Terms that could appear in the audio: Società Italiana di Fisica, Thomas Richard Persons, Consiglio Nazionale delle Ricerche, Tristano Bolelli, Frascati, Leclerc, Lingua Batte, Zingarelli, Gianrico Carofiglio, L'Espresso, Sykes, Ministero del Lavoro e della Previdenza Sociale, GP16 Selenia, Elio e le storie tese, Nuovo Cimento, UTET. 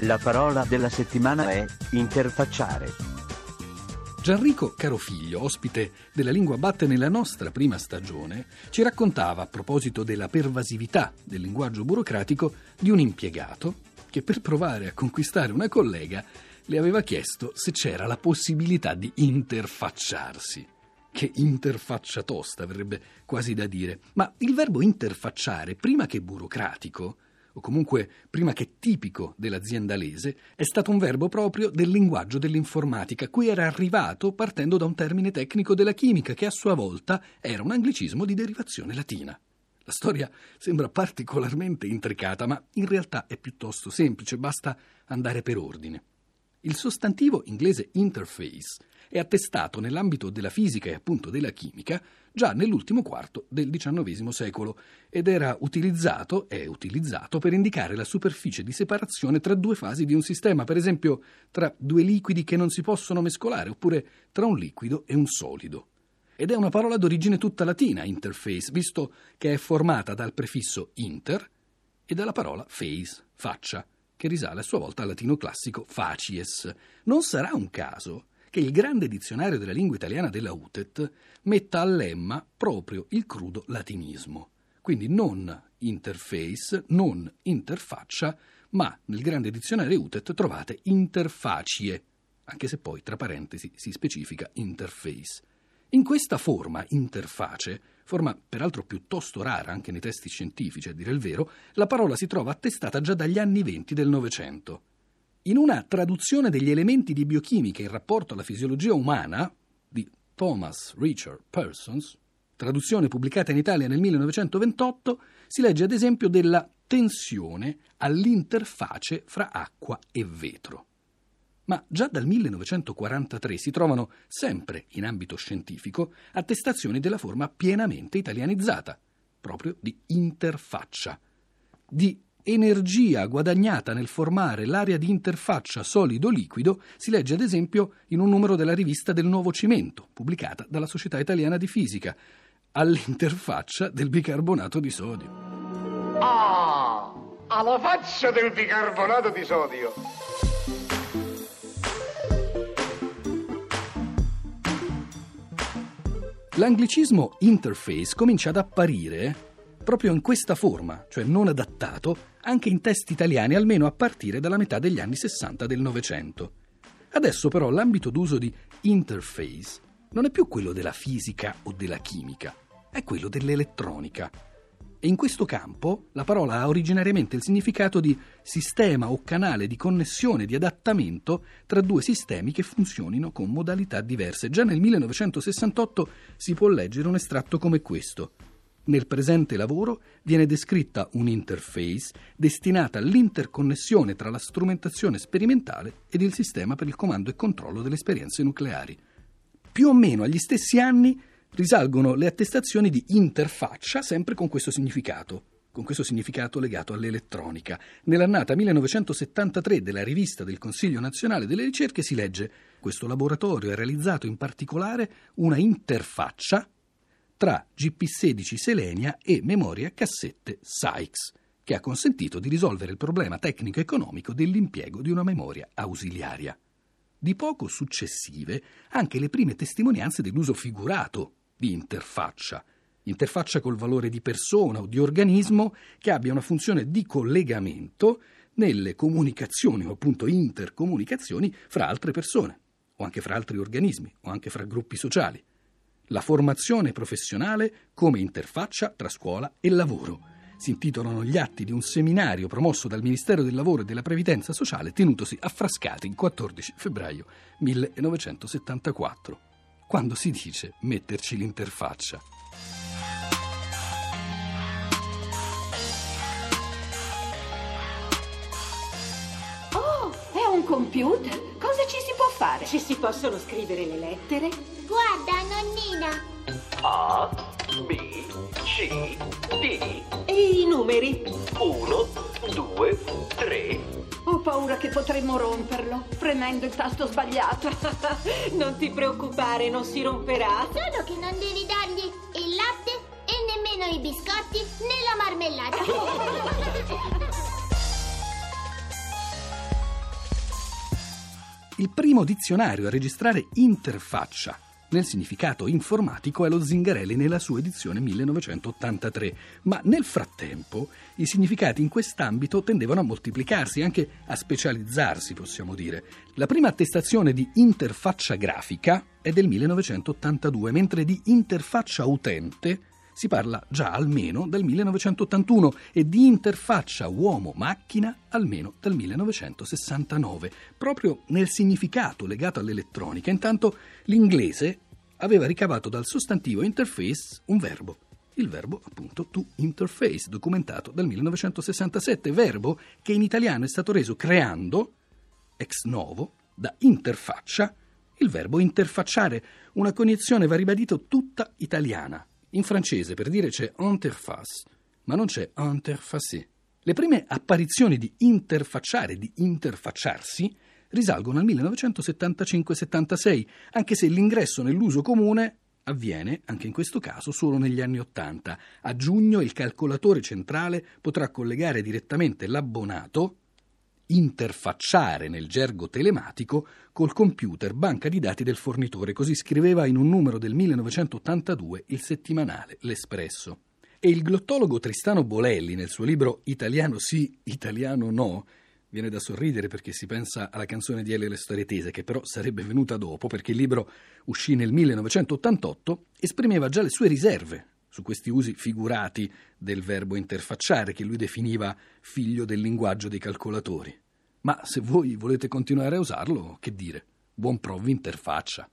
La parola della settimana è interfacciare. Gianrico Carofiglio, ospite della Lingua Batte nella nostra prima stagione, ci raccontava a proposito della pervasività del linguaggio burocratico di un impiegato che per provare a conquistare una collega le aveva chiesto se c'era la possibilità di interfacciarsi. Che interfaccia tosta, verrebbe quasi da dire. Ma il verbo interfacciare, prima che burocratico, o comunque prima che tipico dell'azienda lese, è stato un verbo proprio del linguaggio dell'informatica, cui era arrivato partendo da un termine tecnico della chimica, che a sua volta era un anglicismo di derivazione latina. La storia sembra particolarmente intricata, ma in realtà è piuttosto semplice, basta andare per ordine. Il sostantivo inglese interface è attestato nell'ambito della fisica e appunto della chimica già nell'ultimo quarto del XIX secolo ed è utilizzato per indicare la superficie di separazione tra due fasi di un sistema, per esempio tra due liquidi che non si possono mescolare oppure tra un liquido e un solido. Ed è una parola d'origine tutta latina, interface, visto che è formata dal prefisso inter e dalla parola face, faccia, che risale a sua volta al latino classico facies. Non sarà un caso che il grande dizionario della lingua italiana della UTET metta a lemma proprio il crudo latinismo. Quindi non interface, non interfaccia, ma nel grande dizionario UTET trovate interfacie, anche se poi tra parentesi si specifica interface. In questa forma interface, forma peraltro piuttosto rara anche nei testi scientifici a dire il vero, la parola si trova attestata già dagli anni 20 del Novecento. In una traduzione degli elementi di biochimica in rapporto alla fisiologia umana di Thomas Richard Persons, traduzione pubblicata in Italia nel 1928, si legge ad esempio della tensione all'interface fra acqua e vetro. Ma già dal 1943 si trovano, sempre in ambito scientifico, attestazioni della forma pienamente italianizzata, proprio di interfaccia, di energia guadagnata nel formare l'area di interfaccia solido-liquido si legge ad esempio in un numero della rivista del Nuovo Cimento, pubblicata dalla Società Italiana di Fisica, all'interfaccia del bicarbonato di sodio. Ah, alla faccia del bicarbonato di sodio! L'anglicismo interface comincia ad apparire proprio in questa forma, cioè non adattato, anche in testi italiani almeno a partire dalla metà degli anni 60 del Novecento. Adesso però l'ambito d'uso di interface non è più quello della fisica o della chimica, è quello dell'elettronica. E in questo campo la parola ha originariamente il significato di sistema o canale di connessione, di adattamento tra due sistemi che funzionino con modalità diverse. Già nel 1968 si può leggere un estratto come questo. Nel presente lavoro viene descritta un'interface destinata all'interconnessione tra la strumentazione sperimentale ed il sistema per il comando e controllo delle esperienze nucleari. Più o meno agli stessi anni risalgono le attestazioni di interfaccia, sempre con questo significato legato all'elettronica. Nell'annata 1973 della rivista del Consiglio Nazionale delle Ricerche si legge: questo laboratorio ha realizzato in particolare una interfaccia tra GP16 Selenia e memoria cassette Sykes, che ha consentito di risolvere il problema tecnico-economico dell'impiego di una memoria ausiliaria. Di poco successive anche le prime testimonianze dell'uso figurato di interfaccia col valore di persona o di organismo che abbia una funzione di collegamento nelle comunicazioni o appunto intercomunicazioni fra altre persone, o anche fra altri organismi, o anche fra gruppi sociali. La formazione professionale come interfaccia tra scuola e lavoro. Si intitolano gli atti di un seminario promosso dal Ministero del Lavoro e della Previdenza Sociale tenutosi a Frascati il 14 febbraio 1974, quando si dice metterci l'interfaccia. Oh, è un computer! Cosa ci si può fare? Ci si possono scrivere le lettere? Guarda, nonnina! A, B, C, D. E i numeri? 1, 2, 3. Ho paura che potremmo romperlo premendo il tasto sbagliato. Non ti preoccupare, non si romperà. Solo che non devi dargli il latte e nemmeno i biscotti né la marmellata. Il primo dizionario a registrare interfaccia nel significato informatico è lo Zingarelli nella sua edizione 1983, ma nel frattempo i significati in quest'ambito tendevano a moltiplicarsi, anche a specializzarsi, possiamo dire. La prima attestazione di interfaccia grafica è del 1982, mentre di interfaccia utente si parla già almeno dal 1981 e di interfaccia uomo-macchina almeno dal 1969, proprio nel significato legato all'elettronica. Intanto l'inglese aveva ricavato dal sostantivo interface un verbo, il verbo appunto to interface, documentato dal 1967, verbo che in italiano è stato reso creando, ex novo, da interfaccia, il verbo interfacciare, una cognizione, va ribadito, tutta italiana. In francese per dire c'è interface, ma non c'è interfacé. Le prime apparizioni di interfacciare, di interfacciarsi, risalgono al 1975-76, anche se l'ingresso nell'uso comune avviene, anche in questo caso, solo negli anni '80. A giugno il calcolatore centrale potrà collegare direttamente l'abbonato, interfacciare nel gergo telematico, col computer banca di dati del fornitore, così scriveva in un numero del 1982 il settimanale L'Espresso. E il glottologo Tristano Bolelli, nel suo libro Italiano sì, italiano no, viene da sorridere perché si pensa alla canzone di Elio e le storie tese, che però sarebbe venuta dopo perché il libro uscì nel 1988, esprimeva già le sue riserve su questi usi figurati del verbo interfacciare, che lui definiva figlio del linguaggio dei calcolatori. Ma se voi volete continuare a usarlo, che dire? Buon provi interfaccia!